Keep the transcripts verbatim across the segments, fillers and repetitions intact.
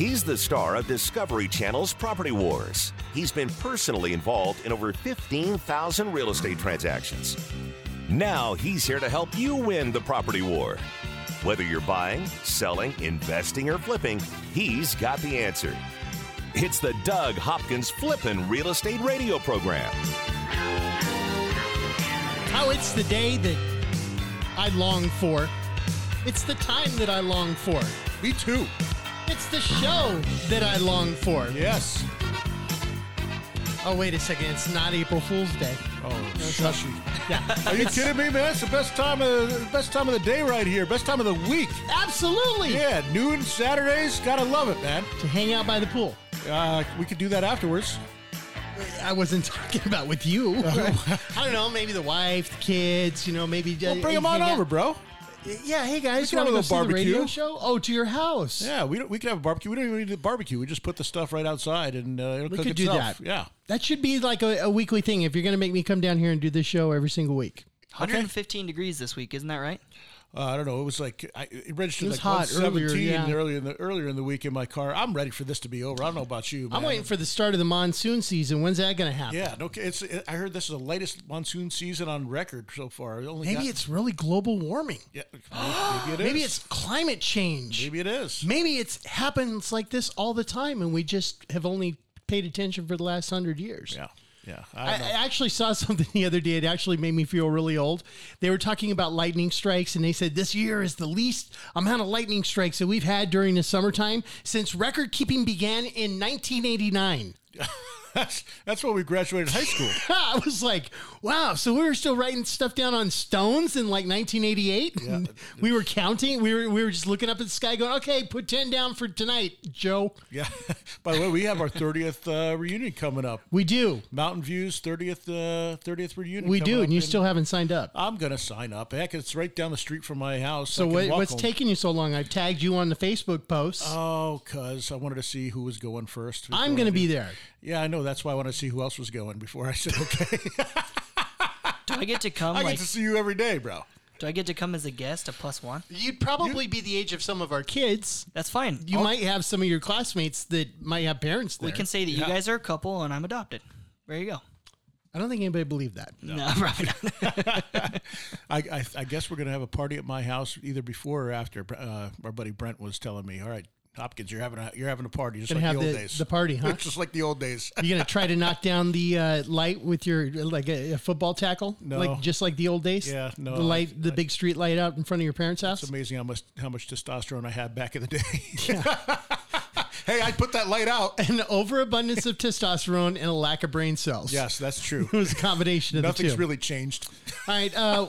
He's the star of Discovery Channel's Property Wars. He's been personally involved in over fifteen thousand real estate transactions. Now he's here to help you win the property war. Whether you're buying, selling, investing, or flipping, he's got the answer. It's the Doug Hopkins Flippin' Real Estate Radio Program. Oh, it's the day that I long for. It's the time that I long for. Me too. It's the show that I long for. Yes. Oh, wait a second. It's not April Fool's Day. Oh, no, shush you. Yeah. Are you it's, kidding me, man? That's the best time of the best time of the day right here. Best time of the week. Absolutely. Yeah, noon Saturdays. Gotta love it, man. To hang out by the pool. Uh, we could do that afterwards. I wasn't talking about with you. Uh-huh. I don't know. Maybe the wife, the kids. You know, maybe. Well, bring uh, them on over, bro. Yeah, hey guys, you want to go see barbecue. The radio show? Oh, to your house. Yeah, we don't, we can have a barbecue. We don't even need a barbecue. We just put the stuff right outside and uh, it'll we cook could itself. Do that. Yeah, that should be like a, a weekly thing. If you're going to make me come down here and do this show every single week, one hundred fifteen okay. degrees this week, isn't that right? Uh, I don't know. It was like I it registered it like one seventeen earlier, yeah. earlier in the earlier in the week in my car. I'm ready for this to be over. I don't know about you, man. I'm waiting for the start of the monsoon season. When's that going to happen? Yeah, no. It's it, I heard this is the latest monsoon season on record so far. It only maybe got, it's really global warming. Yeah, maybe it is. Maybe it's climate change. Maybe it is. Maybe it happens like this all the time, and we just have only paid attention for the last hundred years. Yeah. Yeah, I, I actually saw something the other day. It actually made me feel really old. They were talking about lightning strikes, and they said this year is the least amount of lightning strikes that we've had during the summertime since record keeping began in nineteen eighty-nine. That's, that's when we graduated high school. I was like, wow, so we were still writing stuff down on stones in like nineteen eighty-eight? Yeah. We were counting. We were we were just looking up at the sky going, okay, put ten down for tonight, Joe. Yeah. By the way, we have our thirtieth uh, reunion coming up. We do. Mountain Views, thirtieth uh, thirtieth reunion. We do, and you still haven't signed up. I'm going to sign up. Heck, it's right down the street from my house. So what, what's home. Taking you so long? I've tagged you on the Facebook post. Oh, because I wanted to see who was going first. I'm going to be there. Yeah, I know. That's why I want to see who else was going before I said, okay. Do I get to come? I like, get to see you every day, bro. Do I get to come as a guest, a plus one? You'd probably You'd, be the age of some of our kids. That's fine. You I'll, might have some of your classmates that might have parents there. We can say that yeah. you guys are a couple and I'm adopted. There you go. I don't think anybody believed that. No, no probably not. I, I, I guess we're going to have a party at my house either before or after. Uh, our buddy Brent was telling me, all right, Hopkins, you're having a you're having a party just gonna like the old the, days. The party, huh? Just like the old days. You're gonna try to knock down the uh, light with your like a, a football tackle, no, like just like the old days. Yeah, no. The light, I, the big street light out in front of your parents' house. It's amazing how much how much testosterone I had back in the day. Yeah. Hey, I put that light out. An overabundance of testosterone and a lack of brain cells. Yes, that's true. It was a combination of the two. Nothing's really changed. All right. Uh,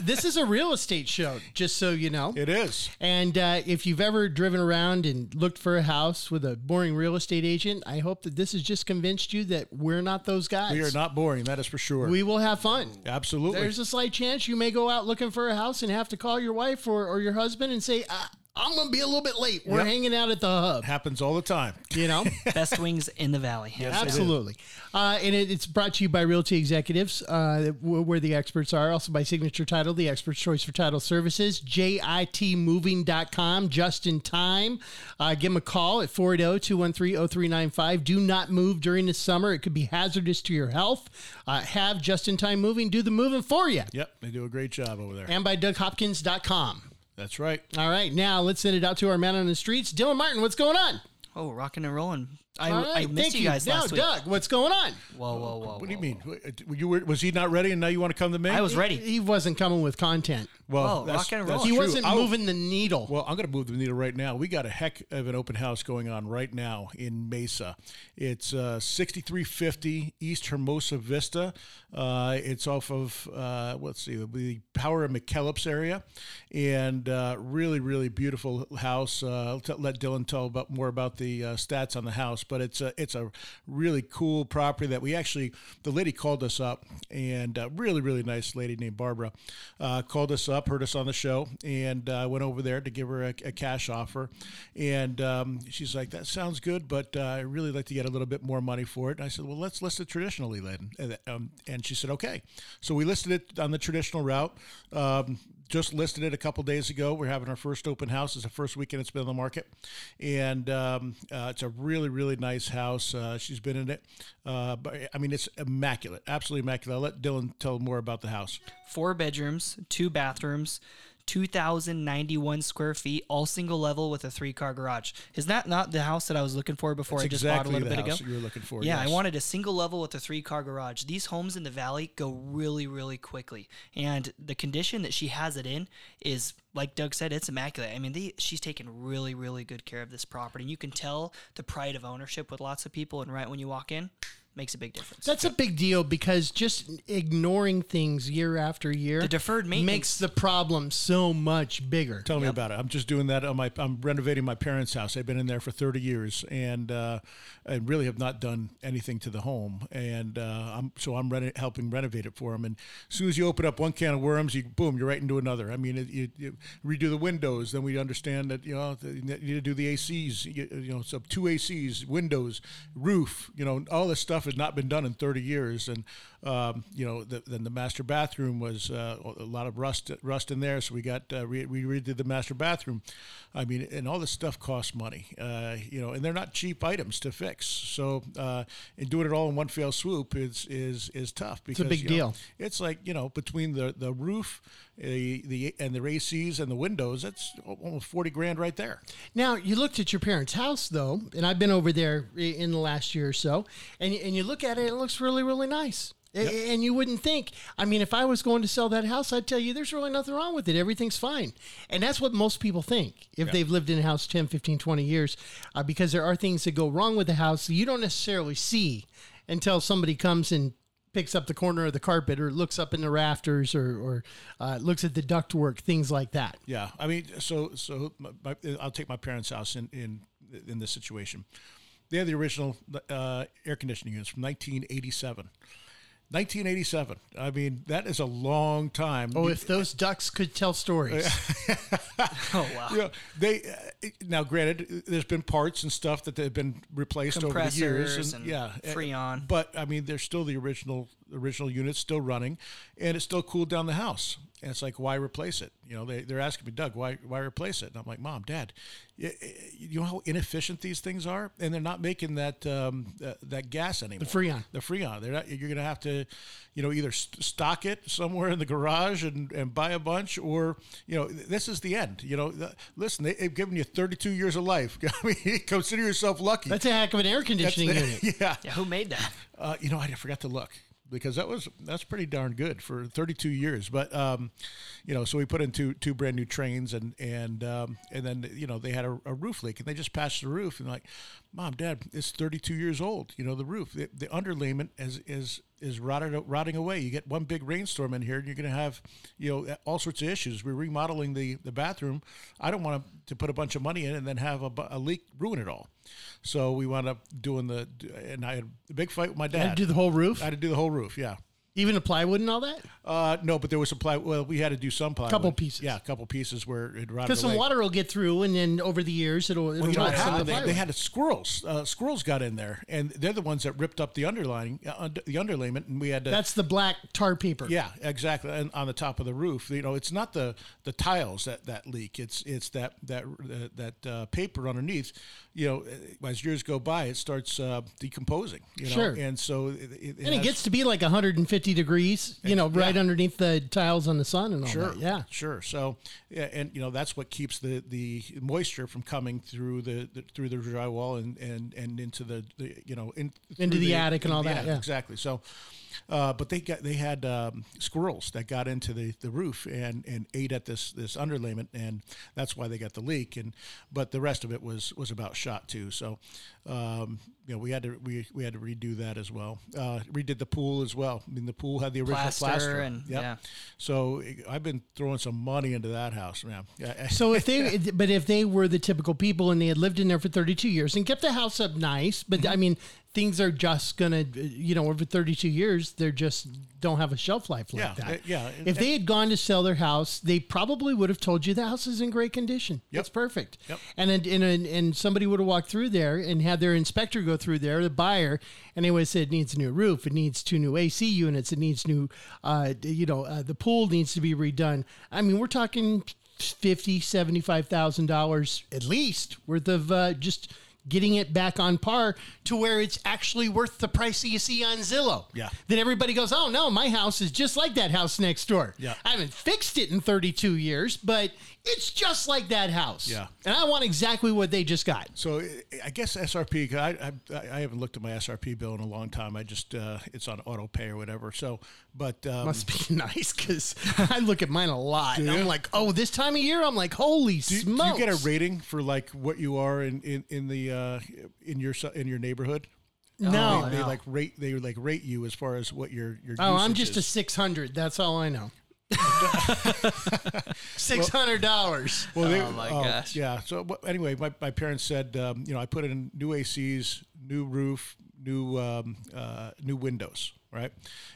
this is a real estate show, just so you know. It is. And uh, if you've ever driven around and looked for a house with a boring real estate agent, I hope that this has just convinced you that we're not those guys. We are not boring. That is for sure. We will have fun. Absolutely. There's a slight chance you may go out looking for a house and have to call your wife or, or your husband and say, ah. I'm going to be a little bit late. We're yep. hanging out at the hub. Happens all the time. You know? Best wings in the valley. Yes, absolutely. Uh, and it, it's brought to you by Realty Executives, uh, where the experts are. Also by Signature Title, the expert's choice for title services. J I T moving dot com, just in time. Uh, give them a call at four eight zero, two one three, zero three nine five. Do not move during the summer. It could be hazardous to your health. Uh, have Just In Time Moving do the moving for you. Yep, they do a great job over there. And by Doug Hopkins dot com. That's right. All right. Now let's send it out to our man on the streets. Dylan Martin, what's going on? Oh, rocking and rolling. I, right, I missed you guys you. last no, week. Doug, what's going on? Whoa, whoa, whoa. What whoa, do you mean? Whoa. You were, was he not ready and now you want to come to me? I was ready. He, he wasn't coming with content. Well, rocking and rolling. He wasn't I'll, moving the needle. Well, I'm going to move the needle right now. We got a heck of an open house going on right now in Mesa. It's uh, sixty-three fifty East Hermosa Vista. Uh, it's off of, uh, let's see, the Power and McKellips area. And uh, really, really beautiful house. Uh, I'll t- let Dylan tell about more about the uh, stats on the house. But it's a, it's a really cool property that we actually, the lady called us up, and a really, really nice lady named Barbara uh, called us up, heard us on the show, and uh, went over there to give her a, a cash offer. And um, she's like, that sounds good, but uh, I really like to get a little bit more money for it. And I said, well, let's list it traditionally, Lynn. And, um, and she said, okay. So we listed it on the traditional route. Um, just listed it a couple days ago. We're having our first open house. It's the first weekend it's been on the market. And um, uh, it's a really, really nice house. Uh, she's been in it. Uh, but, I mean, it's immaculate, absolutely immaculate. I'll let Dylan tell more about the house. Four bedrooms, two bathrooms, two thousand ninety-one square feet, all single level with a three-car garage. Is that not the house that I was looking for before? That's I just exactly bought a little bit ago. You were looking for, yeah, yes. I wanted a single level with a three-car garage. These homes in the valley go really, really quickly, and the condition that she has it in is, like Doug said, it's immaculate. I mean, they, she's taken really, really good care of this property, and you can tell the pride of ownership with lots of people. And right when you walk in, makes a big difference. That's a big deal, because just ignoring things year after year, the deferred maintenance makes the problem so much bigger. Tell me yep. about it. I'm just doing that on my. I'm renovating my parents' house. I've been in there for thirty years, and uh, and really have not done anything to the home. And uh, I'm so I'm reno- helping renovate it for them. And as soon as you open up one can of worms, you boom, you're right into another. I mean, it, you, you redo the windows, then we understand that you know you need to do the A Cs. You, you know, so two A Cs, windows, roof. You know, all this stuff has not been done in thirty years. And um, you know, the, then the master bathroom was uh, a lot of rust rust in there, so we got uh, re- we redid the master bathroom. I mean, and all this stuff costs money, uh, you know, and they're not cheap items to fix. So uh, and doing it all in one fell swoop is is is tough, because it's a big you deal. Know, it's like you know between the the roof, the the and the A Cs and the windows, that's almost forty grand right there. Now you looked at your parents' house though, and I've been over there in the last year or so, and and you look at it, it looks really, really nice. Yep. And you wouldn't think, I mean, if I was going to sell that house, I'd tell you there's really nothing wrong with it. Everything's fine. And that's what most people think if yep. they've lived in a house ten, fifteen, twenty years, uh, because there are things that go wrong with the house that you don't necessarily see until somebody comes and picks up the corner of the carpet, or looks up in the rafters, or or uh, looks at the ductwork, things like that. Yeah. I mean, so so my, my, I'll take my parents' house in, in, in this situation. They had the original uh, air conditioning units from nineteen eighty-seven. nineteen eighty-seven. I mean, that is a long time. Oh, if those ducks could tell stories. Oh, wow. You know, they uh, now, granted, there's been parts and stuff that have been replaced compressors over the years. And, and yeah, Freon. But, I mean, they're still the original original units still running, and it still cooled down the house. And it's like, why replace it? You know, they, they're asking me, Doug, why why replace it? And I'm like, Mom, Dad, you, you know how inefficient these things are? And they're not making that um, uh, that gas anymore. The Freon. The Freon. They're not, you're going to have to, you know, either st- stock it somewhere in the garage and, and buy a bunch, or, you know, this is the end. You know, the, listen, they, they've given you thirty-two years of life. I mean, consider yourself lucky. That's a heck of an air conditioning the, unit. Yeah. yeah. Who made that? Uh, you know, I forgot to look. Because that was that's pretty darn good for thirty-two years, but um, you know, so we put in two two brand new trains, and and um, and then you know they had a, a roof leak, and they just patched the roof, and like, Mom, Dad, it's thirty-two years old. You know, the roof, the, the underlayment is is is rotted rotting away. You get one big rainstorm in here, and you're going to have you know all sorts of issues. We're remodeling the the bathroom. I don't want to put a bunch of money in and then have a, a leak ruin it all. So we wound up doing the, and I had a big fight with my dad. You had to do the whole roof? I had to do the whole roof, yeah. Even the plywood and all that? Uh, no, but there was some plywood. Well, we had to do some plywood. Couple pieces. Yeah, a couple pieces where it rotted away. Because some water will get through, and then over the years, it'll, it'll well, you know, rot some of the plywood. They, they had a squirrels. Uh, squirrels got in there, and they're the ones that ripped up the underlying, uh, the underlayment, and we had to... That's the black tar paper. Yeah, exactly, and on the top of the roof. You know, it's not the, the tiles that, that leak. It's it's that that uh, that uh, paper underneath. You know, as years go by, it starts uh, decomposing. You know? Sure. And so... It, it, and it gets to be like one hundred fifty degrees, you know, yeah. right underneath the tiles on the sun and all sure, that. Yeah, sure. So, yeah, and you know, that's what keeps the, the moisture from coming through the, the through the drywall and, and, and into the, the you know in, into the, the attic and all that. Attic, yeah, exactly. So, uh, but they got they had um, squirrels that got into the, the roof and, and ate at this this underlayment, and that's why they got the leak. And but the rest of it was was about shot too. So, um, you know, we had to we, we had to redo that as well. Uh, redid the pool as well. I mean, the pool had the original plaster, plaster. And yep. yeah. So I've been throwing some money into that house, man. So if they, but if they were the typical people and they had lived in there for thirty-two years and kept the house up nice, but I mean, things are just going to, you know, over thirty-two years, they just don't have a shelf life like yeah, that. Uh, yeah. If they had gone to sell their house, they probably would have told you the house is in great condition. Yep. It's perfect. Yep. And, and, and, and somebody would have walked through there and had their inspector go through there, the buyer, and they would have said it needs a new roof. It needs two new A C units. It needs new, uh, you know, uh, the pool needs to be redone. I mean, we're talking fifty thousand dollars, seventy-five thousand dollars at least worth of uh, just getting it back on par to where it's actually worth the price that you see on Zillow. Yeah. Then everybody goes, oh, no, my house is just like that house next door. Yeah. I haven't fixed it in thirty-two years, but it's just like that house. Yeah. And I want exactly what they just got. So I guess S R P, I I, I haven't looked at my S R P bill in a long time. I just, uh, it's on auto pay or whatever. So, but. Um, Must be nice because I look at mine a lot. And I'm like, oh, this time of year, I'm like, holy do, smokes. Do you get a rating for like what you are in, in, in the, Uh, in your in your neighborhood? No, they, they no. like rate they like rate you as far as what your your. Oh, I'm just is. a six hundred. That's all I know. Six hundred dollars. Well, well they, oh my oh, gosh. Yeah. So anyway, my, my parents said, um, you know, I put in new A Cs, new roof, new um, uh, new windows, right,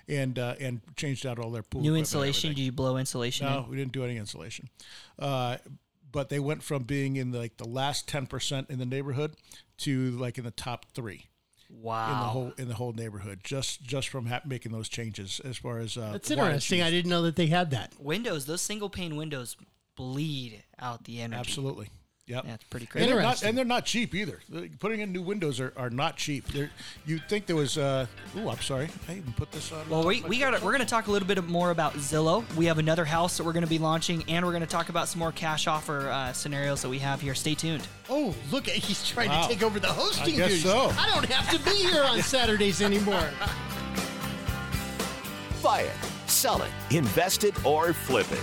and uh, and changed out all their pool. New insulation? Did you blow insulation? No, in? We didn't do any insulation. Uh, But they went from being in the, like the last ten percent in the neighborhood to like in the top three. Wow! In the whole in the whole neighborhood, just just from ha- making those changes as far as uh, that's interesting. I didn't know that they had that. Windows, those single pane windows bleed out the energy. Absolutely. Yep. That's pretty crazy. And they're not, and they're not cheap either. Putting in new windows are, are not cheap. They're, you'd think there was, uh, oh, I'm sorry. I even put this on. Well, we, we gotta, we're going to talk a little bit more about Zillow. We have another house that we're going to be launching, and we're going to talk about some more cash offer uh, scenarios that we have here. Stay tuned. Oh, look, he's trying wow. to take over the hosting duties. I guess so. I don't have to be here on Saturdays anymore. Buy it, sell it, invest it, or flip it.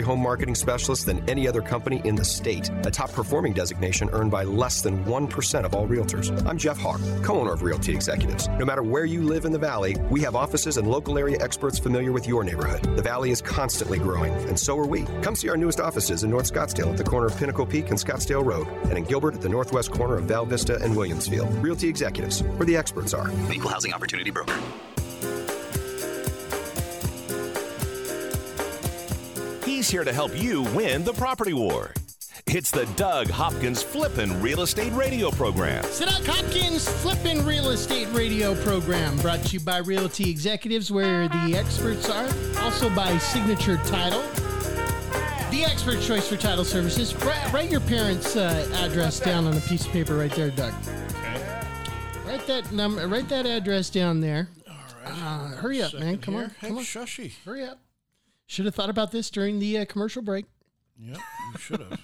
home marketing specialist than any other company in the state, a top performing designation earned by less than one percent of all realtors. I'm Jeff Hawk, co-owner of Realty Executives. No matter where you live in the Valley, we have offices and local area experts familiar with your neighborhood. The Valley is constantly growing, and so are we. Come see our newest offices in North Scottsdale at the corner of Pinnacle Peak and Scottsdale Road, and in Gilbert at the northwest corner of Val Vista and Williamsfield. Realty Executives, where the experts are. Equal Housing Opportunity Broker. He's here to help you win the property war. It's the Doug Hopkins Flippin' Real Estate Radio Program. It's the Doug Hopkins Flippin' Real Estate Radio Program, brought to you by Realty Executives, where the experts are. Also by Signature Title, the expert choice for title services. Write, write your parents' uh, address down on a piece of paper right there, Doug. Okay. Write that number. Write that address down there. All right. Uh, hurry up, man. Come here. on. Hey, come on. Shushy. Hurry up. Should have thought about this during the uh, commercial break. Yep, you should have.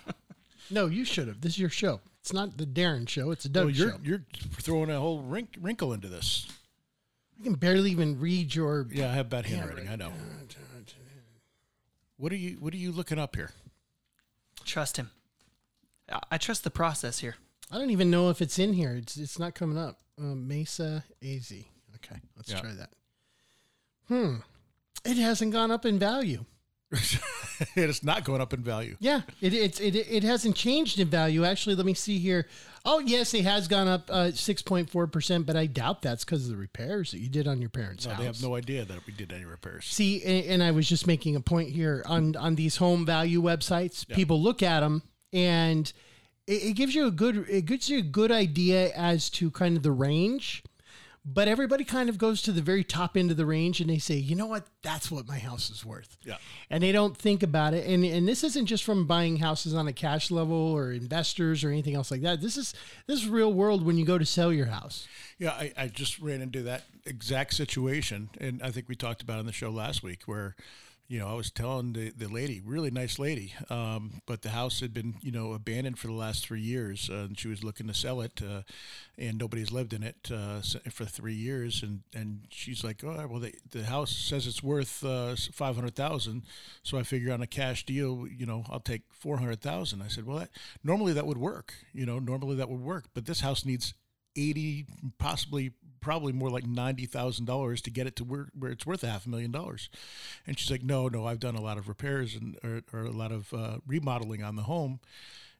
No, you should have. This is your show. It's not the Darren show. It's a Doug well, you're, show. You're throwing a whole wrink, wrinkle into this. I can barely even read your. Yeah, I have bad handwriting. handwriting. I know. What are you? What are you looking up here? Trust him. I trust the process here. I don't even know if it's in here. It's it's not coming up. Um, Mesa A Z. Okay, let's yeah. try that. Hmm. It hasn't gone up in value. It's not going up in value. Yeah, it, it it it hasn't changed in value. Actually, let me see here. Oh, yes, it has gone up uh, six point four percent, but I doubt that's because of the repairs that you did on your parents' no, house. They have no idea that we did any repairs. See, and, and I was just making a point here. On, on these home value websites, yeah. people look at them, and it, it gives you a good it gives you a good idea as to kind of the range. But everybody kind of goes to the very top end of the range and they say, you know what, that's what my house is worth. Yeah. And they don't think about it. And and this isn't just from buying houses on a cash level or investors or anything else like that. This is this is real world when you go to sell your house. Yeah, I, I just ran into that exact situation. And I think we talked about it on the show last week where, you know, I was telling the, the lady, really nice lady, um, but the house had been, you know, abandoned for the last three years, uh, and she was looking to sell it, uh, and nobody's lived in it uh, for three years, and, and she's like, oh, well, they, the house says it's worth uh, five hundred thousand, so I figure on a cash deal, you know, I'll take four hundred thousand. I said, well, that, normally that would work, you know, normally that would work, but this house needs eighty, possibly. Probably more like ninety thousand dollars to get it to where, where it's worth a half a million dollars. And she's like, no, no, I've done a lot of repairs and or, or a lot of uh, remodeling on the home.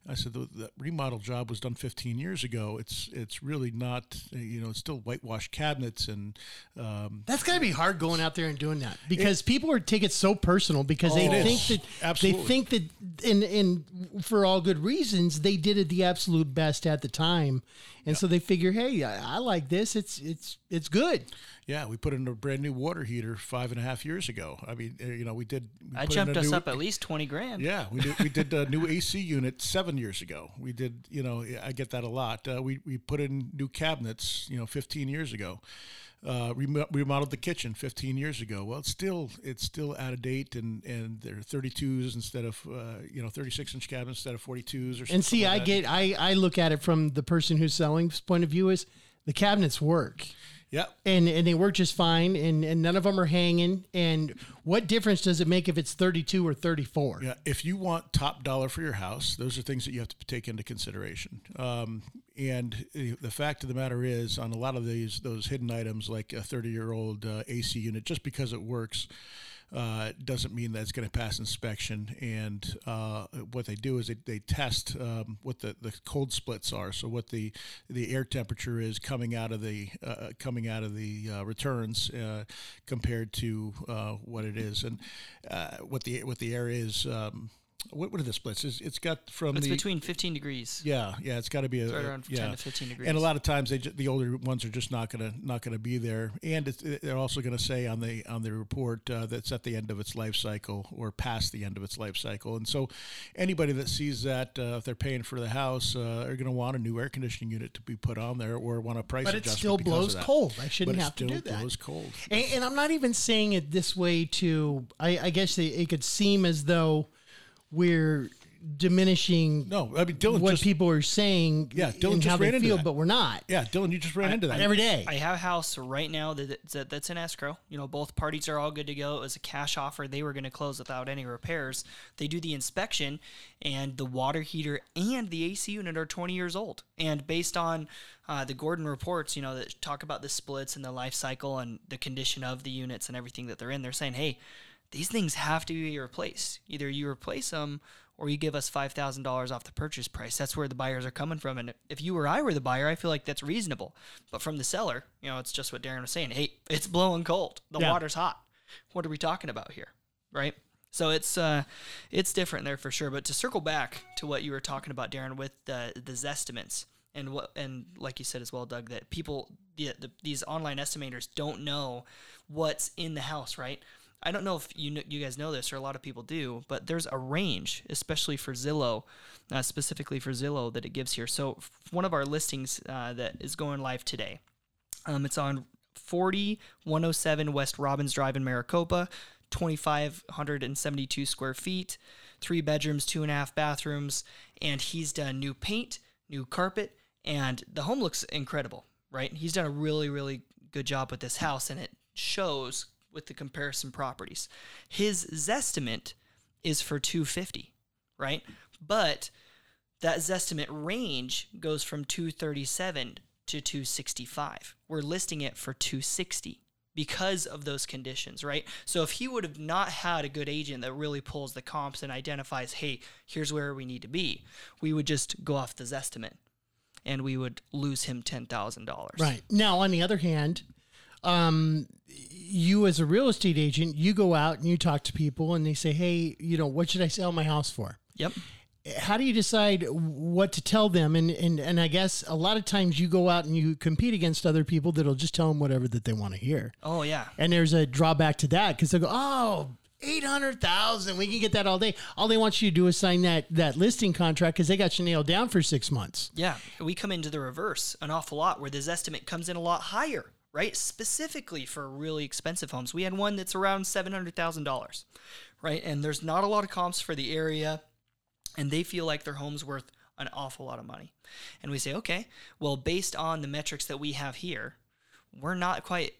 I said, the, the remodel job was done fifteen years ago. It's it's really not, you know, it's still whitewashed cabinets. and um, That's got to be hard going out there and doing that because it, people are take it so personal because oh, they think is. that, absolutely. they think that, and, and for all good reasons, they did it the absolute best at the time. And yeah. so they figure, hey, I, I like this. It's, it's, it's good. Yeah, we put in a brand new water heater five and a half years ago. I mean, you know, we did. We I jumped us new, up at least twenty grand. Yeah, we did. We did a new A C unit seven years ago. We did. You know, I get that a lot. Uh, we we put in new cabinets. You know, fifteen years ago. Uh, remodeled the kitchen fifteen years ago. Well, it's still it's still out of date, and, and they're thirty-twos instead of uh, you know thirty-six inch cabinets instead of forty-twos or. And see, like I that. get I, I look at it from the person who's selling's point of view is the cabinets work. Yeah, and and they work just fine, and, and none of them are hanging. And what difference does it make if it's thirty-two or thirty-four? Yeah, if you want top dollar for your house, those are things that you have to take into consideration. Um, and the fact of the matter is, on a lot of these those hidden items, like a thirty-year-old uh, A C unit, just because it works. Uh, doesn't mean that it's going to pass inspection. And uh, what they do is they, they test um, what the, the cold splits are. So what the, the air temperature is coming out of the uh, coming out of the uh, returns uh, compared to uh, what it is and uh, what the what the air is. Um, What, what are the splits? It's, it's got from it's the... It's between fifteen degrees. Yeah, yeah, it's got to be... a, it's right around yeah. ten to fifteen degrees. And a lot of times, they ju- the older ones are just not going to not gonna be there. And it's, they're also going to say on the on the report uh, that's at the end of its life cycle or past the end of its life cycle. And so anybody that sees that, uh, if they're paying for the house, uh, are going to want a new air conditioning unit to be put on there or want a price adjustment. But it still blows cold. I shouldn't but have to do that. But it still blows cold. And, and I'm not even saying it this way to... I, I guess they, it could seem as though... We're diminishing no, I mean, Dylan what just, people are saying yeah, Dylan and just how ran they into feel, that. But we're not. Yeah, Dylan, you just ran I, into that. Every day. I have a house right now that, that that's in escrow. You know, both parties are all good to go. It was a cash offer. They were going to close without any repairs. They do the inspection, and the water heater and the A C unit are twenty years old. And based on uh, the Gordon reports, you know, that talk about the splits and the life cycle and the condition of the units and everything that they're in, they're saying, hey, these things have to be replaced. Either you replace them or you give us five thousand dollars off the purchase price. That's where the buyers are coming from. And if you or I were the buyer, I feel like that's reasonable. But from the seller, you know, it's just what Darren was saying. Hey, it's blowing cold. The yeah. water's hot. What are we talking about here? Right? So it's uh, it's different there for sure. But to circle back to what you were talking about, Darren, with the, the Zestimates and, what, and like you said as well, Doug, that people, the, the, these online estimators don't know what's in the house, right? I don't know if you know, you guys know this, or a lot of people do, but there's a range, especially for Zillow, uh, specifically for Zillow, that it gives here. So one of our listings uh, that is going live today, um, it's on forty one oh seven West Robbins Drive in Maricopa, two thousand five hundred seventy-two square feet, three bedrooms, two and a half bathrooms, and he's done new paint, new carpet, and the home looks incredible, right? He's done a really, really good job with this house, and it shows with the comparison properties. His Zestimate is for two hundred fifty, right? But that Zestimate range goes from two thirty-seven to two sixty-five. We're listing it for two sixty, because of those conditions, right? So if he would have not had a good agent that really pulls the comps and identifies, hey, here's where we need to be, we would just go off the Zestimate and we would lose him ten thousand dollars. Right. Now, on the other hand, um, you as a real estate agent, you go out and you talk to people and they say, hey, you know, what should I sell my house for? Yep. How do you decide what to tell them? And, and and I guess a lot of times you go out and you compete against other people that'll just tell them whatever that they want to hear. Oh, yeah. And there's a drawback to that because they'll go, oh, eight hundred thousand dollars. We can get that all day. All they want you to do is sign that, that listing contract because they got you nailed down for six months. Yeah. We come into the reverse an awful lot where this estimate comes in a lot higher, right? Specifically for really expensive homes. We had one that's around seven hundred thousand dollars, right? And there's not a lot of comps for the area. And they feel like their home's worth an awful lot of money. And we say, okay, well, based on the metrics that we have here, we're not quite,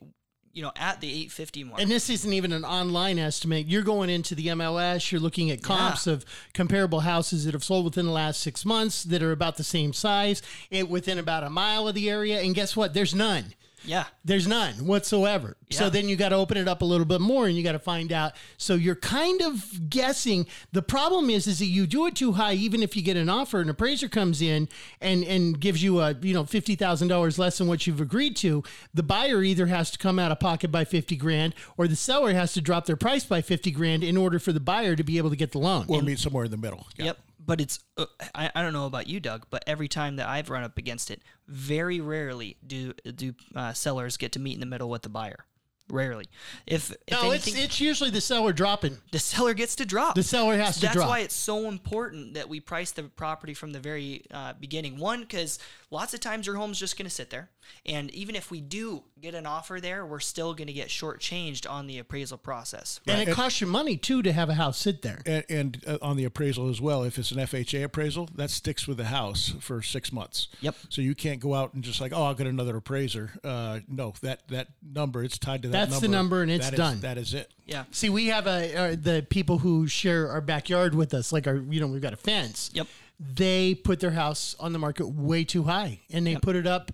you know, at the eight fifty mark. And this isn't even an online estimate. You're going into the M L S, you're looking at comps yeah. of comparable houses that have sold within the last six months that are about the same size, it, within about a mile of the area. And guess what? There's none. Yeah. There's none whatsoever. Yeah. So then you got to open it up a little bit more and you got to find out. So you're kind of guessing. The problem is, is that you do it too high, even if you get an offer, an appraiser comes in and, and gives you a, you know, fifty thousand dollars less than what you've agreed to. The buyer either has to come out of pocket by fifty grand or the seller has to drop their price by fifty grand in order for the buyer to be able to get the loan. Or meet somewhere in the middle. Yeah. Yep. But it's, uh, I, I don't know about you, Doug, but every time that I've run up against it, very rarely do do uh, sellers get to meet in the middle with the buyer. Rarely. If, if No, anything, it's, it's usually the seller dropping. The seller gets to drop. The seller has so to that's drop. That's why it's so important that we price the property from the very uh, beginning. One, because lots of times your home's just going to sit there. And even if we do get an offer there, we're still going to get shortchanged on the appraisal process. Right? And it and, costs you money, too, to have a house sit there. And, and uh, on the appraisal as well. If it's an F H A appraisal, that sticks with the house for six months. Yep. So you can't go out and just like, oh, I'll get another appraiser. Uh, no, that, that number, it's tied to that. That's number. the number, and it's that done. Is, that is it. Yeah. See, we have a, uh, the people who share our backyard with us, like our, you know, we've got a fence. Yep. They put their house on the market way too high, and they yep. put it up.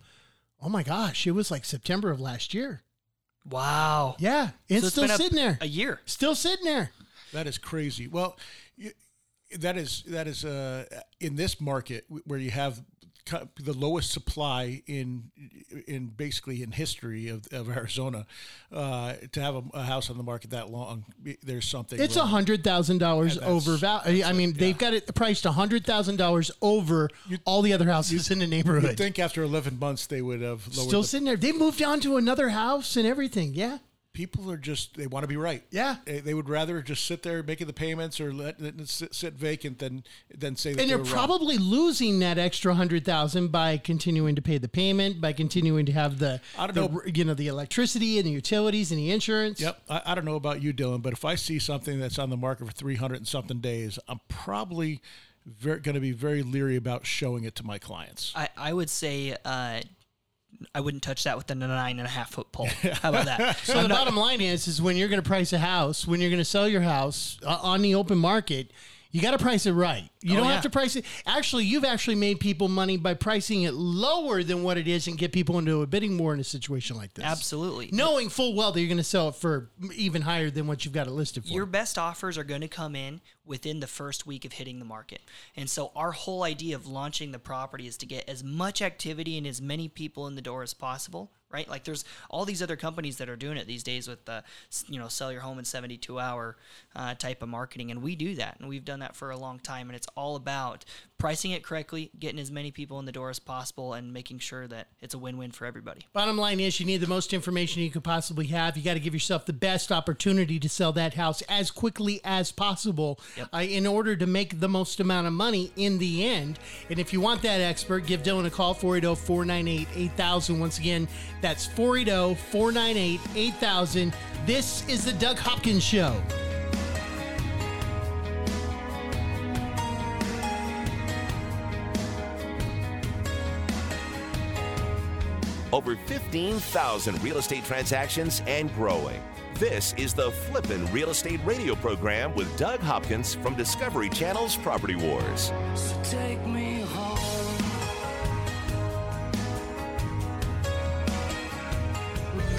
Oh my gosh, it was like September of last year. Wow. Yeah, it's, so it's still sitting there. A year, still sitting there. That is crazy. Well, you, that is that is uh, in this market where you have the lowest supply in in basically in history of, of Arizona, uh, to have a, a house on the market that long, there's something. It's a hundred thousand dollars over value. I mean, yeah. they've got it priced a hundred thousand dollars over you'd, all the other houses in the neighborhood. You'd think after eleven months they would have lowered still the, sitting there. They moved on to another house and everything. Yeah. People are just, they want to be right. Yeah. They, they would rather just sit there making the payments or let it sit, sit vacant than, than say that. And they're they probably wrong. losing that extra one hundred thousand dollars by continuing to pay the payment, by continuing to have the, I don't the know. you know, the electricity and the utilities and the insurance. Yep. I, I don't know about you, Dylan, but if I see something that's on the market for three hundred and something days, I'm probably very, going to be very leery about showing it to my clients. I, I would say, uh, I wouldn't touch that with a nine and a half foot pole. How about that? So I'm the not, bottom line is, is when you're going to price a house, when you're going to sell your house uh, on the open market, you got to price it right. You oh, don't yeah. have to price it. Actually, you've actually made people money by pricing it lower than what it is and get people into a bidding war in a situation like this. Absolutely. Knowing full well that you're going to sell it for even higher than what you've got it listed for. Your best offers are going to come in within the first week of hitting the market. And so our whole idea of launching the property is to get as much activity and as many people in the door as possible. Right? Like there's all these other companies that are doing it these days with the, you know, sell your home in seventy-two hour uh, type of marketing. And we do that. And we've done that for a long time. And it's all about pricing it correctly, getting as many people in the door as possible, and making sure that it's a win-win for everybody. Bottom line is you need the most information you could possibly have. You got to give yourself the best opportunity to sell that house as quickly as possible yep. uh, in order to make the most amount of money in the end. And if you want that expert, give Dylan a call, four eight zero, four nine eight, eight thousand. Once again, that's four eight zero, four nine eight, eight thousand. This is the Doug Hopkins Show. Over fifteen thousand real estate transactions and growing. This is the Flippin' Real Estate Radio Program with Doug Hopkins from Discovery Channel's Property Wars. So take me home.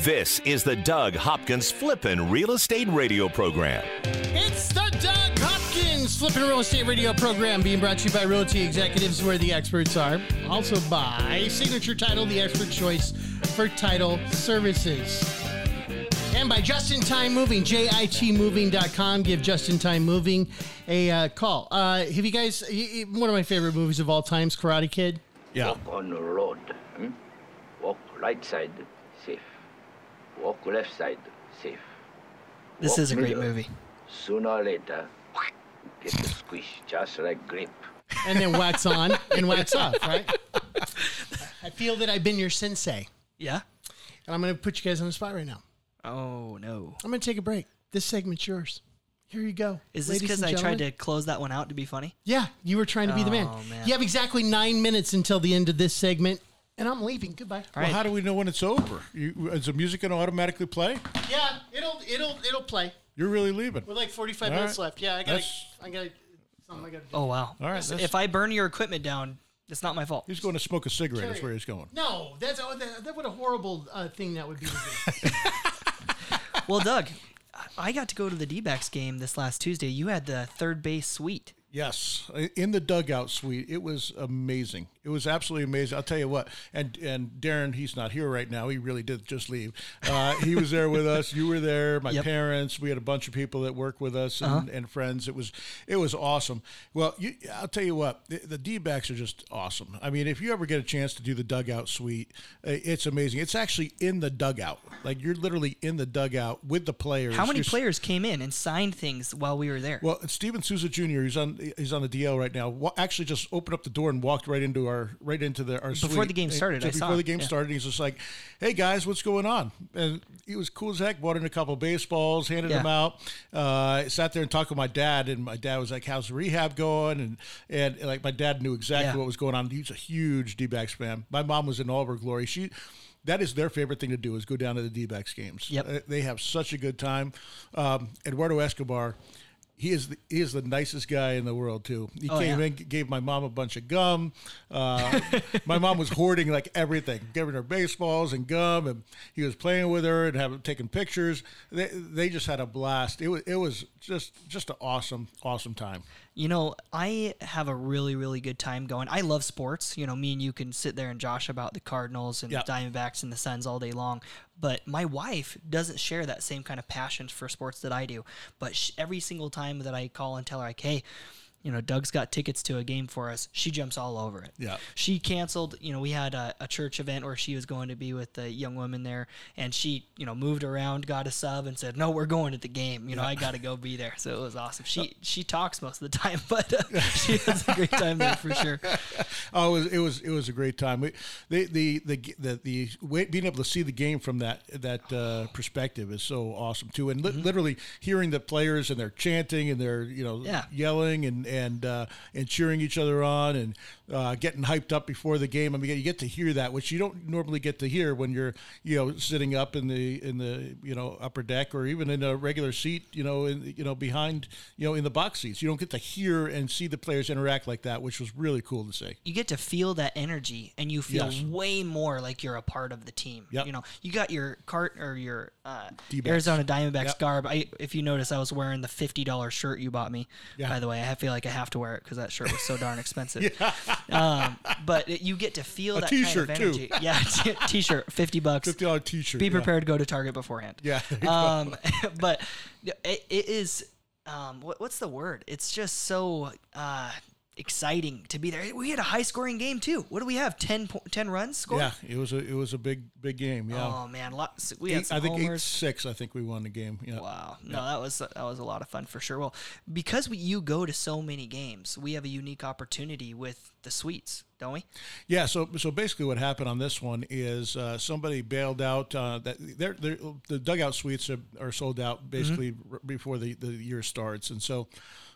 This is the Doug Hopkins Flippin' Real Estate Radio Program. It's the Doug Hopkins Flippin' Real Estate Radio Program, being brought to you by Realty Executives, where the experts are. Also by Signature Title, the expert choice for title services. And by Just-In-Time Moving, J I T moving dot com. Give Just-In-Time Moving a uh, call. Uh, have you guys, one of my favorite movies of all time is Karate Kid. Yeah. Walk on the road. Hmm? Walk right side, safe. Walk left side, safe. This Walk is a middle. Great movie. Sooner or later, get the squish, just like grape. And then wax on and wax off, right? I feel that I've been your sensei. Yeah. And I'm going to put you guys on the spot right now. Oh, no. I'm going to take a break. This segment's yours. Here you go. Is this because I tried to close that one out to be funny? Yeah, you were trying to oh, be the man. man. You have exactly nine minutes until the end of this segment. And I'm leaving. Goodbye. All right. Well, how do we know when it's over? You, is the music going to automatically play? Yeah, it'll it'll it'll play. You're really leaving. We're like forty-five All minutes right. left. Yeah, I got I got something I got to do. Oh wow. All right. That's, that's, if I burn your equipment down, it's not my fault. He's going to smoke a cigarette. Carry. That's where he's going. No, that's oh, that, that what a horrible uh, thing that would be to do. Well, Doug, I got to go to the D-backs game this last Tuesday. You had the third base suite. Yes, in the dugout suite. It was amazing. It was absolutely amazing. I'll tell you what. And and Darren, he's not here right now. He really did just leave. Uh, he was there with us. You were there. My yep. parents. We had a bunch of people that work with us and, uh-huh. and friends. It was it was awesome. Well, you, I'll tell you what. The, the D-backs are just awesome. I mean, if you ever get a chance to do the dugout suite, it's amazing. It's actually in the dugout. Like, you're literally in the dugout with the players. How many you're, players came in and signed things while we were there? Well, Steven Souza Junior, who's on. He's on the D L right now. Well, actually, just opened up the door and walked right into our right into the our before suite. the game started. I before saw the game yeah. started, he's just like, "Hey guys, what's going on?" And he was cool as heck. Bought in a couple of baseballs, handed yeah. them out. Uh, sat there and talked with my dad, and my dad was like, "How's the rehab going?" And and, and like my dad knew exactly yeah. what was going on. He's a huge D-backs fan. My mom was in all of her glory. She. That is their favorite thing to do is go down to the D-backs games. Yep. Uh, they have such a good time. Um, Eduardo Escobar. He is the, he is the nicest guy in the world too. He oh, came yeah. in, gave my mom a bunch of gum. Uh, my mom was hoarding like everything, giving her baseballs and gum, and he was playing with her and having taking pictures. They they just had a blast. It was it was just just an awesome awesome time. You know, I have a really really good time going. I love sports. You know, me and you can sit there and josh about the Cardinals and yep. the Diamondbacks and the Suns all day long. But my wife doesn't share that same kind of passion for sports that I do. But she, every single time that I call and tell her, like, hey, you know, Doug's got tickets to a game for us. She jumps all over it. Yeah. She canceled, you know, we had a, a church event where she was going to be with the young woman there, and she, you know, moved around, got a sub and said, no, we're going to the game. You know, yeah. I got to go be there. So it was awesome. She, oh. she talks most of the time, but uh, she has a great time there for sure. Oh, it was, it was, it was a great time. We, the, the, the, the, the, the being able to see the game from that, that uh, perspective is so awesome too. And li- mm-hmm. literally hearing the players and they're chanting and they're, you know, yeah. yelling and, and uh, and cheering each other on and uh, getting hyped up before the game. I mean, you get to hear that, which you don't normally get to hear when you're, you know, sitting up in the in the you know upper deck or even in a regular seat, you know, in, you know behind, you know, in the box seats. You don't get to hear and see the players interact like that, which was really cool to see. You get to feel that energy, and you feel yes. way more like you're a part of the team. Yep. You know, you got your cart or your uh, Arizona Diamondbacks yep. garb. I, if you notice, I was wearing the fifty dollars shirt you bought me. Yeah. By the way, I feel like I have to wear it because that shirt was so darn expensive. yeah. um, but it, you get to feel a that t-shirt kind of energy. Too. Yeah, t- t-shirt, fifty bucks. fifty dollars t-shirt. Be prepared yeah. to go to Target beforehand. Yeah. Um, but it, it is, um, what, what's the word? It's just so uh, exciting to be there. We had a high-scoring game too. What do we have? ten, ten runs scored? Yeah, it was a it was a big big game. Yeah. Oh man, lots. We had eight, some I think homers. eight six I think we won the game. Yeah. Wow. No, yeah. that was that was a lot of fun for sure. Well, because we, you go to so many games, we have a unique opportunity with the suites, don't we? Yeah. So so basically, what happened on this one is uh, somebody bailed out. Uh, that they're, they're, the dugout suites are, are sold out basically mm-hmm. r- before the, the year starts, and so.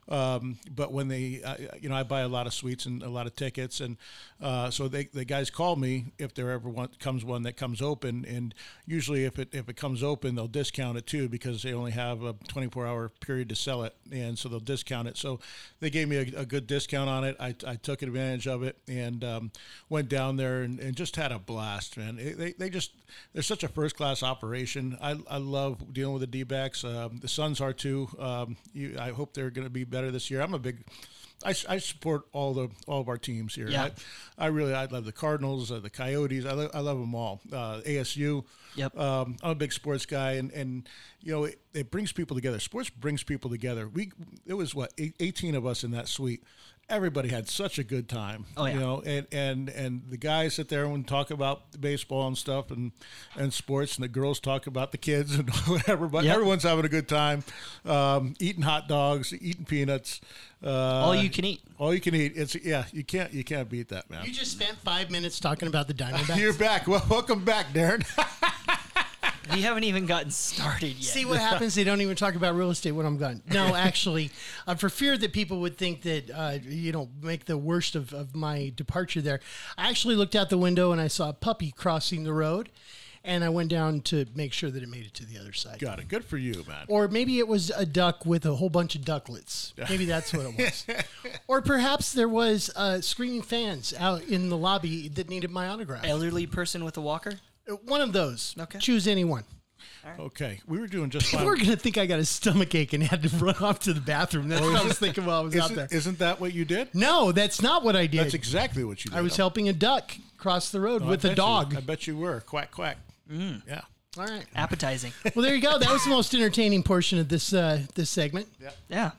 Um, but when they, uh, you know, I buy a lot of suites and a lot of tickets. And, uh, so they, the guys call me if there ever one, comes one that comes open. And usually if it, if it comes open, they'll discount it too, because they only have a twenty-four hour period to sell it. And so they'll discount it. So they gave me a, a good discount on it. I, I took advantage of it and, um, went down there and, and just had a blast, man. It, they, they just, they're such a first-class operation. I, I love dealing with the D-backs. Um, the Suns are too. Um, you, I hope they're going to be better this year. I'm a big, I, I support all the all of our teams here. Yeah. I, I really, I love the Cardinals, uh, the Coyotes. I, lo- I love them all. Uh, A S U. Yep. Um, I'm a big sports guy, and, and you know it, it brings people together. Sports brings people together. We it was what eighteen of us in that suite. Everybody had such a good time. Oh, yeah. You know, and, and, and the guys sit there and talk about baseball and stuff and, and sports, and the girls talk about the kids and whatever, but yep. everyone's having a good time, um, eating hot dogs, eating peanuts. Uh, all you can eat. All you can eat. It's yeah, you can't you can't beat that, man. You just spent five minutes talking about the Diamondbacks. You're back. Well, welcome back, Darren. We haven't even gotten started yet. See what happens? They don't even talk about real estate when I'm gone. No, actually, uh, for fear that people would think that, uh, you know, make the worst of, of my departure there, I actually looked out the window and I saw a puppy crossing the road, and I went down to make sure that it made it to the other side. Got it. Good for you, man. Or maybe it was a duck with a whole bunch of ducklets. Maybe that's what it was. Or perhaps there was uh, screaming fans out in the lobby that needed my autograph. Elderly person with a walker? One of those. Okay. Choose anyone. Right. Okay. We were doing just fine. People are going to think I got a stomachache and had to run off to the bathroom. That's what I was thinking while I was isn't, out there. Isn't that what you did? No, that's not what I did. That's exactly what you did. I was helping a duck cross the road oh, with a dog. You, I bet you were. Quack, quack. Mm. Yeah. All right. Appetizing. Well, there you go. That was the most entertaining portion of this uh, this segment. Yeah. Yeah.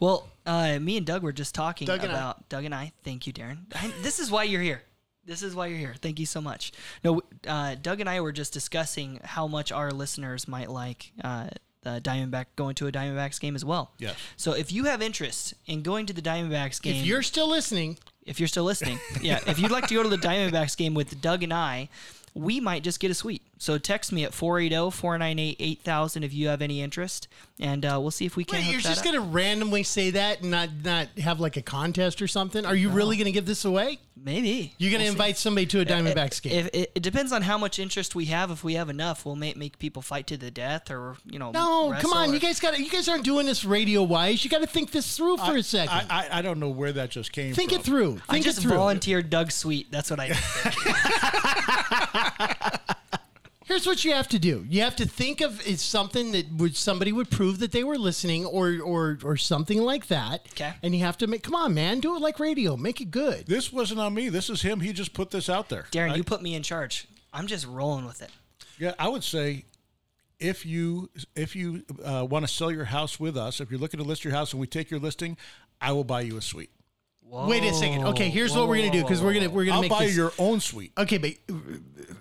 Well, uh, me and Doug were just talking Doug about... I. Doug and I. Thank you, Darren. I, this is why you're here. This is why you're here. Thank you so much. No, uh, Doug and I were just discussing how much our listeners might like uh, the Diamondback going to a Diamondbacks game as well. Yeah. So if you have interest in going to the Diamondbacks game, if you're still listening, if you're still listening, yeah, if you'd like to go to the Diamondbacks game with Doug and I, we might just get a suite. So text me at four eight zero, four nine eight, eight thousand if you have any interest, and uh, we'll see if we can. Wait, hook you're that just going to randomly say that and not, not have like a contest or something? Are you no. really going to give this away? Maybe. You're going to we'll invite see. somebody to a Diamondbacks it, game? If, it, it depends on how much interest we have. If we have enough, we'll make, make people fight to the death or, you know, No, come on. Or, you guys got You guys aren't doing this radio-wise. You got to think this through for I, a second. I, I, I don't know where that just came think from. Think it through. Think I just it through. volunteered Doug's suite. That's what I did. Here's what you have to do. You have to think of is something that would somebody would prove that they were listening or or or something like that. Okay. And you have to make, come on, man, do it like radio. Make it good. This wasn't on me. This is him. He just put this out there. Darren, I, you put me in charge. I'm just rolling with it. Yeah, I would say if you if you uh, want to sell your house with us, if you're looking to list your house and we take your listing, I will buy you a suite. Whoa. Wait a second. Okay, here's whoa, what we're gonna do because we're gonna we're gonna I'll make buy this. Your own suite. Okay, but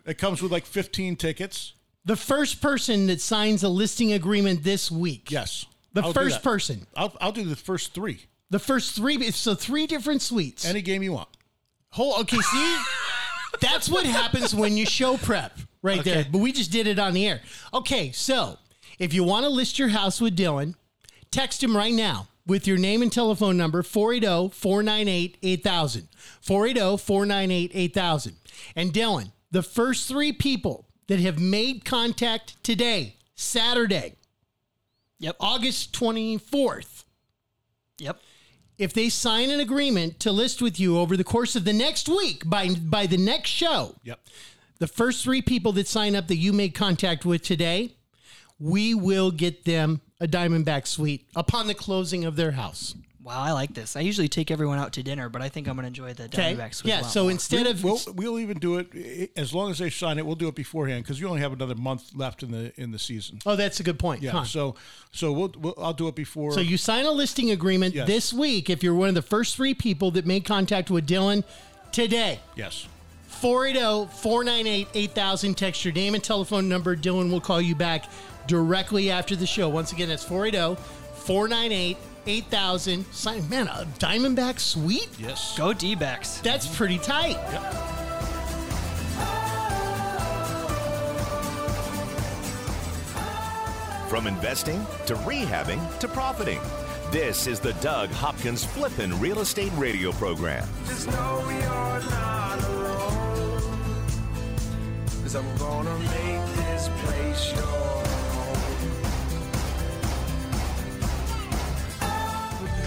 it comes with like fifteen tickets. The first person that signs a listing agreement this week. Yes. The I'll first person. I'll I'll do the first three. The first three. So three different suites. Any game you want. Whole okay. See, that's what happens when you show prep right okay. there. But we just did it on the air. Okay, so if you want to list your house with Dylan, text him right now with your name and telephone number, four eight zero, four nine eight, eight thousand. four eight zero, four nine eight, eight thousand. And Dylan, the first three people that have made contact today, Saturday, yep, August twenty-fourth, yep, if they sign an agreement to list with you over the course of the next week, by by the next show, yep, the first three people that sign up that you made contact with today, we will get them a Diamondback suite upon the closing of their house. Wow, I like this. I usually take everyone out to dinner, but I think I'm going to enjoy the Diamondback okay. suite. Yeah, so more. Instead we'll, of... We'll, we'll even do it, as long as they sign it, we'll do it beforehand, because you only have another month left in the in the season. Oh, that's a good point. Yeah, huh. so so we'll, we'll I'll do it before... So you sign a listing agreement yes. this week if you're one of the first three people that made contact with Dylan today. Yes. four eight zero, four nine eight, eight thousand. Text your name and telephone number. Dylan will call you back directly after the show. Once again, that's four eight zero, four nine eight, eight thousand. eight thousand. Man, a Diamondback suite? Yes. Go D-backs. That's pretty tight. Yep. From investing to rehabbing to profiting, this is the Doug Hopkins Flippin' Real Estate Radio Program. Just know we are not alone, 'cause I'm gonna make this place yours.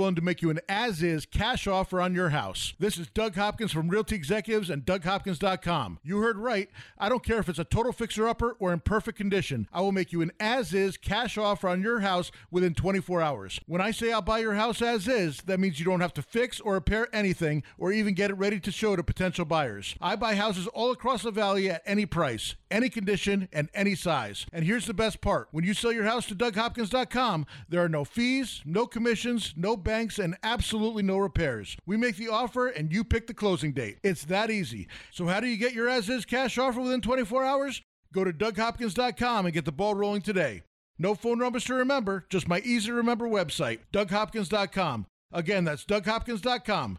willing to make you an as-is cash offer on your house? This is Doug Hopkins from Realty Executives and Doug Hopkins dot com. You heard right. I don't care if it's a total fixer-upper or in perfect condition. I will make you an as-is cash offer on your house within twenty-four hours. When I say I'll buy your house as-is, that means you don't have to fix or repair anything or even get it ready to show to potential buyers. I buy houses all across the valley at any price, any condition, and any size. And here's the best part. When you sell your house to Doug Hopkins dot com, there are no fees, no commissions, no banks, and absolutely no repairs. We make the offer and you pick the closing date. It's that easy. So how do you get your as-is cash offer within twenty-four hours? Go to Doug Hopkins dot com and get the ball rolling today. No phone numbers to remember, just my easy-to-remember website, Doug Hopkins dot com. Again, that's Doug Hopkins dot com.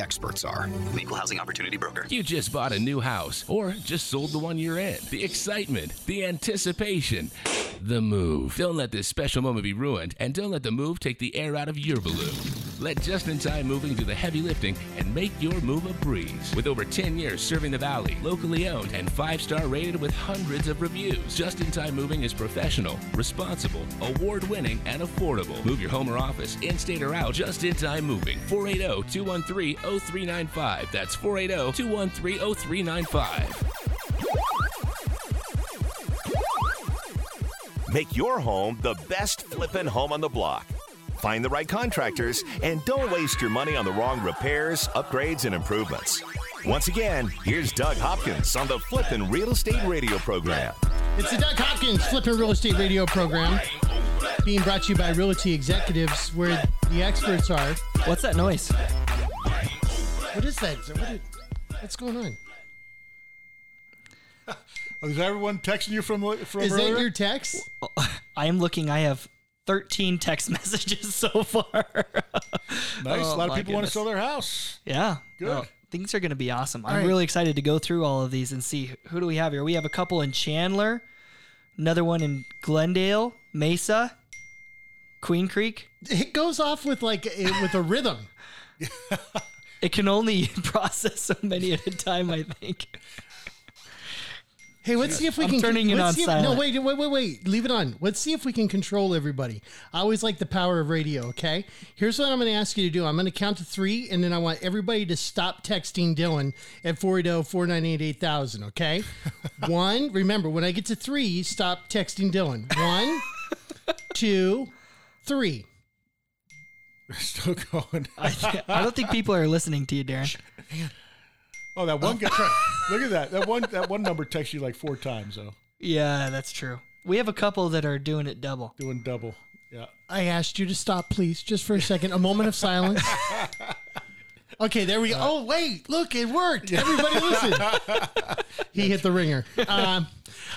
experts are. Equal Housing Opportunity Broker. You just bought a new house or just sold the one you're in. The excitement, the anticipation, the move. Don't let this special moment be ruined, and don't let the move take the air out of your balloon. Let Just-In-Time Moving do the heavy lifting and make your move a breeze. With over ten years serving the valley, locally owned and five-star rated with hundreds of reviews, Just-In-Time Moving is professional, responsible, award-winning, and affordable. Move your home or office, in-state or out, Just-In-Time Moving. four eight zero, two one three, zero three nine five. That's four eight zero, two one three, zero three nine five. Make your home the best flippin' home on the block. Find the right contractors, and don't waste your money on the wrong repairs, upgrades, and improvements. Once again, here's Doug Hopkins on the Flippin' Real Estate Radio Program. It's the Doug Hopkins Flippin' Real Estate Radio Program, being brought to you by Realty Executives, where the experts are. What's that noise? What is that? What is, what's going on? Is everyone texting you from, from is earlier? Is that your text? I am looking. I have thirteen text messages so far. Nice. Oh, a lot of people goodness. want to sell their house. Yeah. Good. Well, things are going to be awesome. All I'm right. really excited to go through all of these and see who do we have here. We have a couple in Chandler, another one in Glendale, Mesa, Queen Creek. It goes off with like a, with a rhythm. It can only process so many at a time, I think. Hey, let's see if we I'm can... I'm turning it on if, silent. No, wait, wait, wait, wait. Leave it on. Let's see if we can control everybody. I always like the power of radio, okay? Here's what I'm going to ask you to do. I'm going to count to three, and then I want everybody to stop texting Dylan at four eight zero, four nine eight, eight thousand, okay? One, remember, when I get to three, stop texting Dylan. One, two, three. We're still going. I, th- I don't think people are listening to you, Darren. Hang on. Oh, that one guy. Look at that. That one that one number texts you like four times, though. Yeah, that's true. We have a couple that are doing it double. Doing double. Yeah. I asked you to stop, please, just for a second. A moment of silence. Okay, there we go. Uh, oh, wait. Look, it worked. Yeah. Everybody listen. He hit the ringer. Um,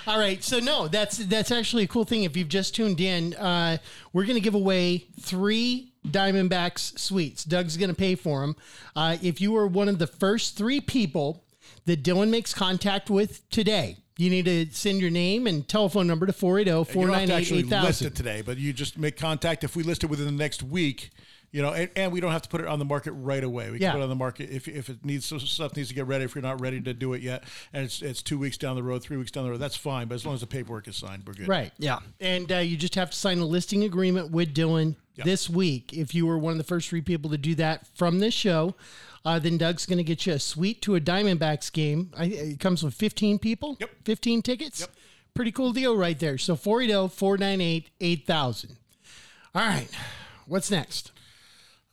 all right. So, no, that's that's actually a cool thing. If you've just tuned in, uh, we're going to give away three Diamondbacks suites. Doug's going to pay for them. Uh, if you are one of the first three people that Dylan makes contact with today, you need to send your name and telephone number to four eight zero, four nine eight, eight thousand. You don't have to actually list it today, but you just make contact. If we list it within the next week, you know, and, and we don't have to put it on the market right away. We can yeah. put it on the market if if it needs so stuff needs to get ready. If you're not ready to do it yet, and it's it's two weeks down the road, three weeks down the road, that's fine. But as long as the paperwork is signed, we're good. Right. Yeah. And uh, you just have to sign a listing agreement with Dylan yep. this week. If you were one of the first three people to do that from this show, uh, then Doug's going to get you a suite to a Diamondbacks game. I, it comes with fifteen people. Yep. fifteen tickets. Yep. Pretty cool deal right there. So four eight zero, four nine eight, eight thousand. All right. What's next?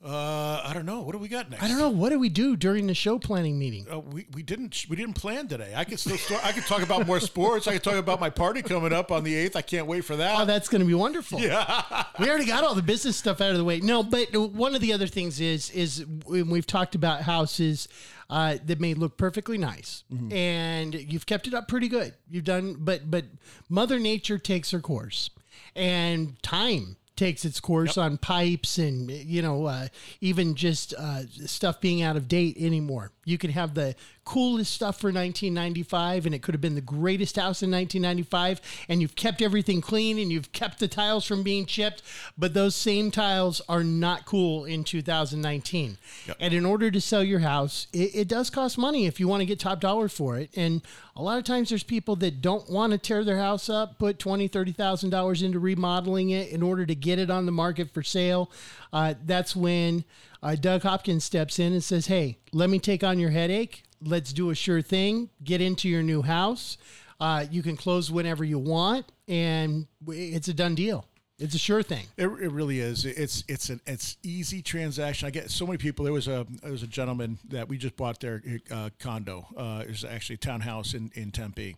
Uh, I don't know. What do we got next? I don't know. What do we do during the show planning meeting? Uh, we, we didn't we didn't plan today. I could still start, I could talk about more sports. I could talk about my party coming up on the eighth. I can't wait for that. Oh, that's going to be wonderful. Yeah, we already got all the business stuff out of the way. No, but one of the other things is is we've talked about houses uh, that may look perfectly nice, mm-hmm. and you've kept it up pretty good. You've done, but but Mother Nature takes her course, and time takes its course yep. on pipes and, you know, uh, even just uh, stuff being out of date anymore. You could have the coolest stuff for nineteen ninety-five, and it could have been the greatest house in nineteen ninety-five, and you've kept everything clean, and you've kept the tiles from being chipped, but those same tiles are not cool in two thousand nineteen. Yep. And in order to sell your house, it, it does cost money if you want to get top dollar for it. And a lot of times there's people that don't want to tear their house up, put twenty thousand dollars, thirty thousand dollars into remodeling it in order to get it on the market for sale. Uh, that's when uh, Doug Hopkins steps in and says, hey, let me take on your headache. Let's do a sure thing. Get into your new house. Uh, you can close whenever you want, and it's a done deal. It's a sure thing. It, it really is. It's it's an it's easy transaction. I get so many people. There was a there was a gentleman that we just bought their uh, condo. Uh, it was actually a townhouse in in Tempe.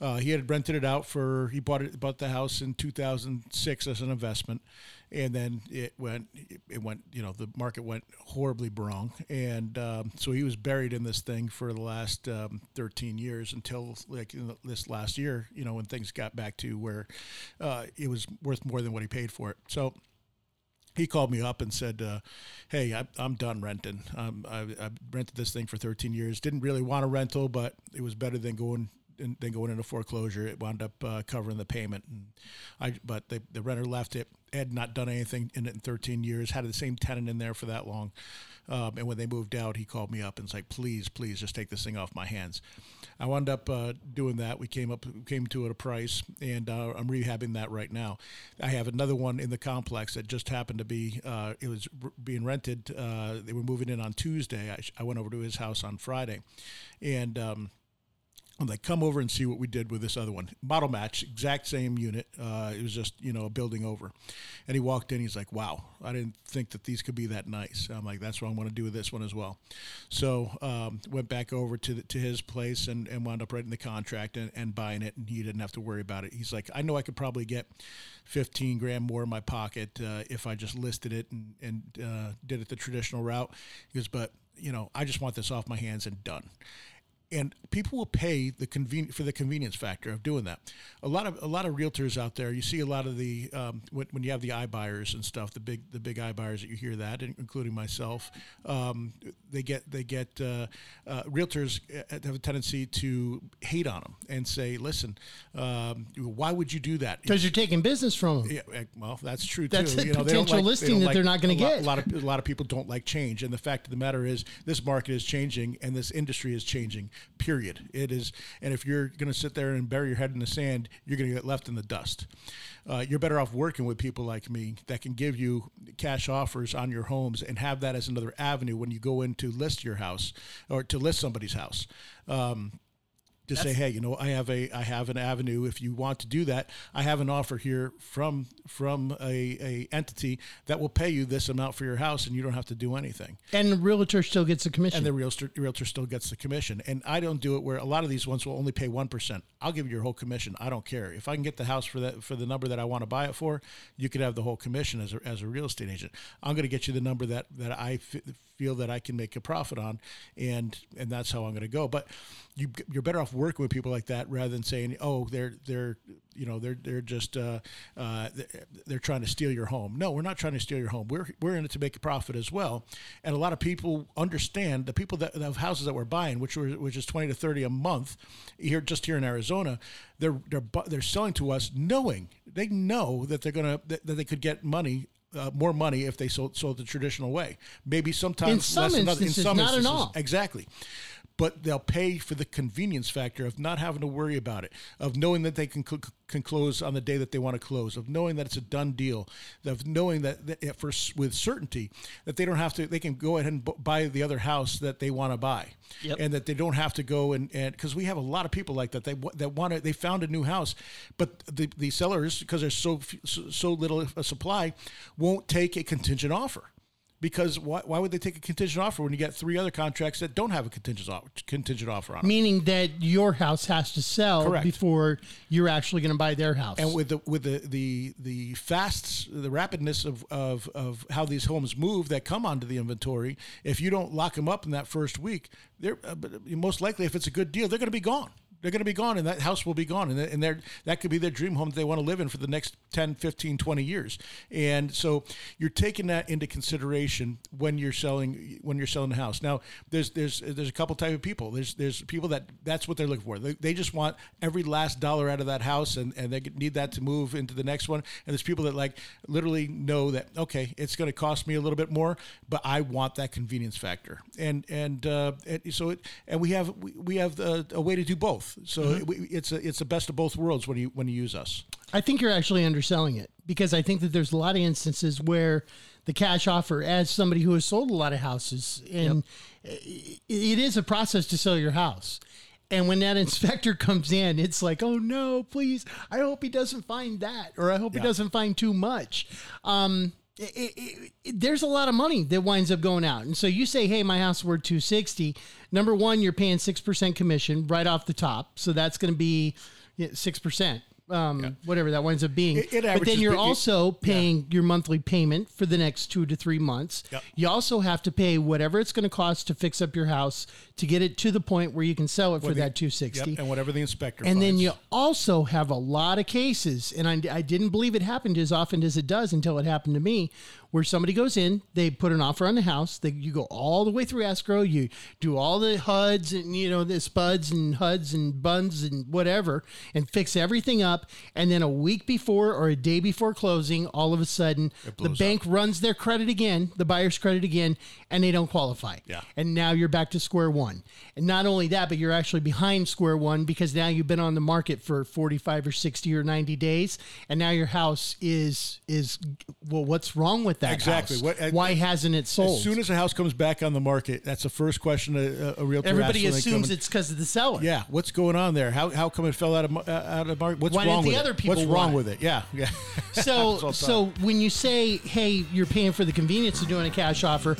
Uh, he had rented it out for he bought it bought the house in two thousand six as an investment, and then it went it went you know the market went horribly wrong, and um, so he was buried in this thing for the last um, thirteen years until like in the, this last year you know when things got back to where uh, it was worth more than what he paid for it. So he called me up and said, uh, hey, I, I'm done renting. Um, I, I rented this thing for thirteen years. Didn't really want a rental, but it was better than going in, than going into foreclosure. It wound up uh, covering the payment. And I, but the, the renter left it, had not done anything in it in thirteen years, had the same tenant in there for that long. Um, and when they moved out, he called me up and was like, please, please just take this thing off my hands. I wound up uh, doing that. We came up, came to at a price, and uh, I'm rehabbing that right now. I have another one in the complex that just happened to be, uh, it was r- being rented. Uh, they were moving in on Tuesday. I, sh- I went over to his house on Friday, and um, I'm like, come over and see what we did with this other one. Model match, exact same unit. Uh, it was just, you know, a building over. And he walked in. He's like, wow, I didn't think that these could be that nice. I'm like, that's what I want to do with this one as well. So um, went back over to the, to his place and, and wound up writing the contract and, and buying it. And he didn't have to worry about it. He's like, I know I could probably get fifteen grand more in my pocket uh, if I just listed it and, and uh, did it the traditional route. He goes, but, you know, I just want this off my hands and done. And people will pay the conven- for the convenience factor of doing that. A lot of a lot of realtors out there, you see a lot of the um, when, when you have the iBuyers and stuff, the big the big iBuyers that you hear that, including myself. Um, they get they get uh, uh, realtors have a tendency to hate on them and say, "Listen, um, why would you do that?" Because you're taking business from them. Yeah, well, that's true too. That's a you know, potential like, listing they that like, they're not going to get. A lot of a lot of people don't like change, and the fact of the matter is, this market is changing, and this industry is changing. Period. It is, and if you're going to sit there and bury your head in the sand, you're going to get left in the dust. Uh, you're better off working with people like me that can give you cash offers on your homes and have that as another avenue when you go in to list your house or to list somebody's house. Um, to That's, say, hey, you know, I have a, I have an avenue. If you want to do that, I have an offer here from from a, a entity that will pay you this amount for your house, and you don't have to do anything. And the realtor still gets the commission. And the realtor realtor still gets the commission. And I don't do it where a lot of these ones will only pay one percent. I'll give you your whole commission. I don't care if I can get the house for that for the number that I want to buy it for. You could have the whole commission as a, as a real estate agent. I'm going to get you the number that that I f- feel that I can make a profit on, and and that's how I'm going to go. But you you're better off working with people like that rather than saying, oh, they're they're you know they're they're just uh, uh, they're trying to steal your home. No, we're not trying to steal your home. We're we're in it to make a profit as well. And a lot of people understand the people that, that have houses that we're buying, which were which is twenty to thirty a month here just here in Arizona. They're they're they're selling to us knowing they know that they're gonna that, that they could get money. Uh, more money if they sold sold the traditional way. Maybe sometimes in some less instances, in some not instances, at all. Exactly. But they'll pay for the convenience factor of not having to worry about it, of knowing that they can cl- can close on the day that they want to close, of knowing that it's a done deal, of knowing that, that for with certainty that they don't have to, they can go ahead and b- buy the other house that they want to buy, yep. And that they don't have to go and because we have a lot of people like that. They that want to, they found a new house, but the, the sellers because there's so so little a supply. Won't take a contingent offer because why, why would they take a contingent offer when you got three other contracts that don't have a contingent offer, contingent offer on it? Meaning that your house has to sell Correct. Before you're actually going to buy their house. And with the with the the the fast the rapidness of, of of how these homes move that come onto the inventory, if you don't lock them up in that first week, they're uh, most likely if it's a good deal, they're going to be gone. They're going to be gone, and that house will be gone, and and they're, that could be their dream home that they want to live in for the next ten, fifteen, twenty years. And so you're taking that into consideration when you're selling when you're selling the house. Now, there's there's there's a couple type of people. There's there's people that that's what they're looking for. They, they just want every last dollar out of that house, and, and they need that to move into the next one. And there's people that like literally know that okay, it's going to cost me a little bit more, but I want that convenience factor. And and, uh, and so it and we have we, we have a, a way to do both. So mm-hmm. it, it's a, it's the best of both worlds when you when you use us. I think you're actually underselling it because I think that there's a lot of instances where the cash offer, as somebody who has sold a lot of houses, and yep. it, it is a process to sell your house. And when that inspector comes in, it's like, oh no, please! I hope he doesn't find that, or I hope yeah. he doesn't find too much. Um, it, it, it, there's a lot of money that winds up going out, and so you say, hey, my house worth two sixty. Number one, you're paying six percent commission right off the top. So that's going to be six percent, um, yeah. whatever that winds up being. It, it but then you're big, also paying yeah. your monthly payment for the next two to three months. Yep. You also have to pay whatever it's going to cost to fix up your house to get it to the point where you can sell it what for the, that two sixty. Yep, and whatever the inspector And finds. Then you also have a lot of cases, and I, I didn't believe it happened as often as it does until it happened to me, where somebody goes in, they put an offer on the house, they, you go all the way through escrow, you do all the H U Ds and, you know, the spuds and H U Ds and buns and whatever, and fix everything up. And then a week before or a day before closing, all of a sudden, the bank up. runs their credit again, the buyer's credit again, and they don't qualify. Yeah. And now you're back to square one. And not only that, but you're actually behind square one because now you've been on the market for forty-five or sixty or ninety days, and now your house is, is well, what's wrong with that exactly. house? What, Why and, hasn't it sold? As soon as a house comes back on the market, that's the first question a, a realtor Everybody asks assumes it's because of the seller. Yeah, what's going on there? How how come it fell out of uh, out of the market? What's Why wrong did the with other it? people What's wrong with it? Yeah, yeah. So so when you say, hey, you're paying for the convenience of doing a cash offer,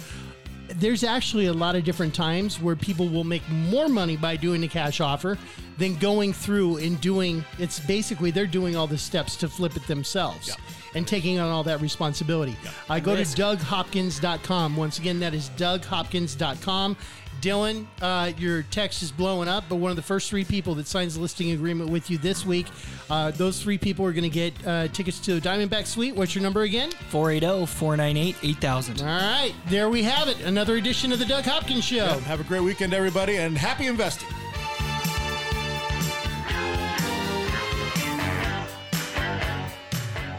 there's actually a lot of different times where people will make more money by doing a cash offer than going through and doing, it's basically they're doing all the steps to flip it themselves. Yeah. And taking on all that responsibility. Yeah. I go Risk. to Doug Hopkins dot com. Once again, that is Doug Hopkins dot com. Dylan, uh, your text is blowing up, but one of the first three people that signs a listing agreement with you this week, uh, those three people are going to get uh, tickets to the Diamondback Suite. What's your number again? four eight zero, four nine eight, eight thousand. All right. There we have it. Another edition of the Doug Hopkins Show. Yeah, have a great weekend, everybody, and happy investing.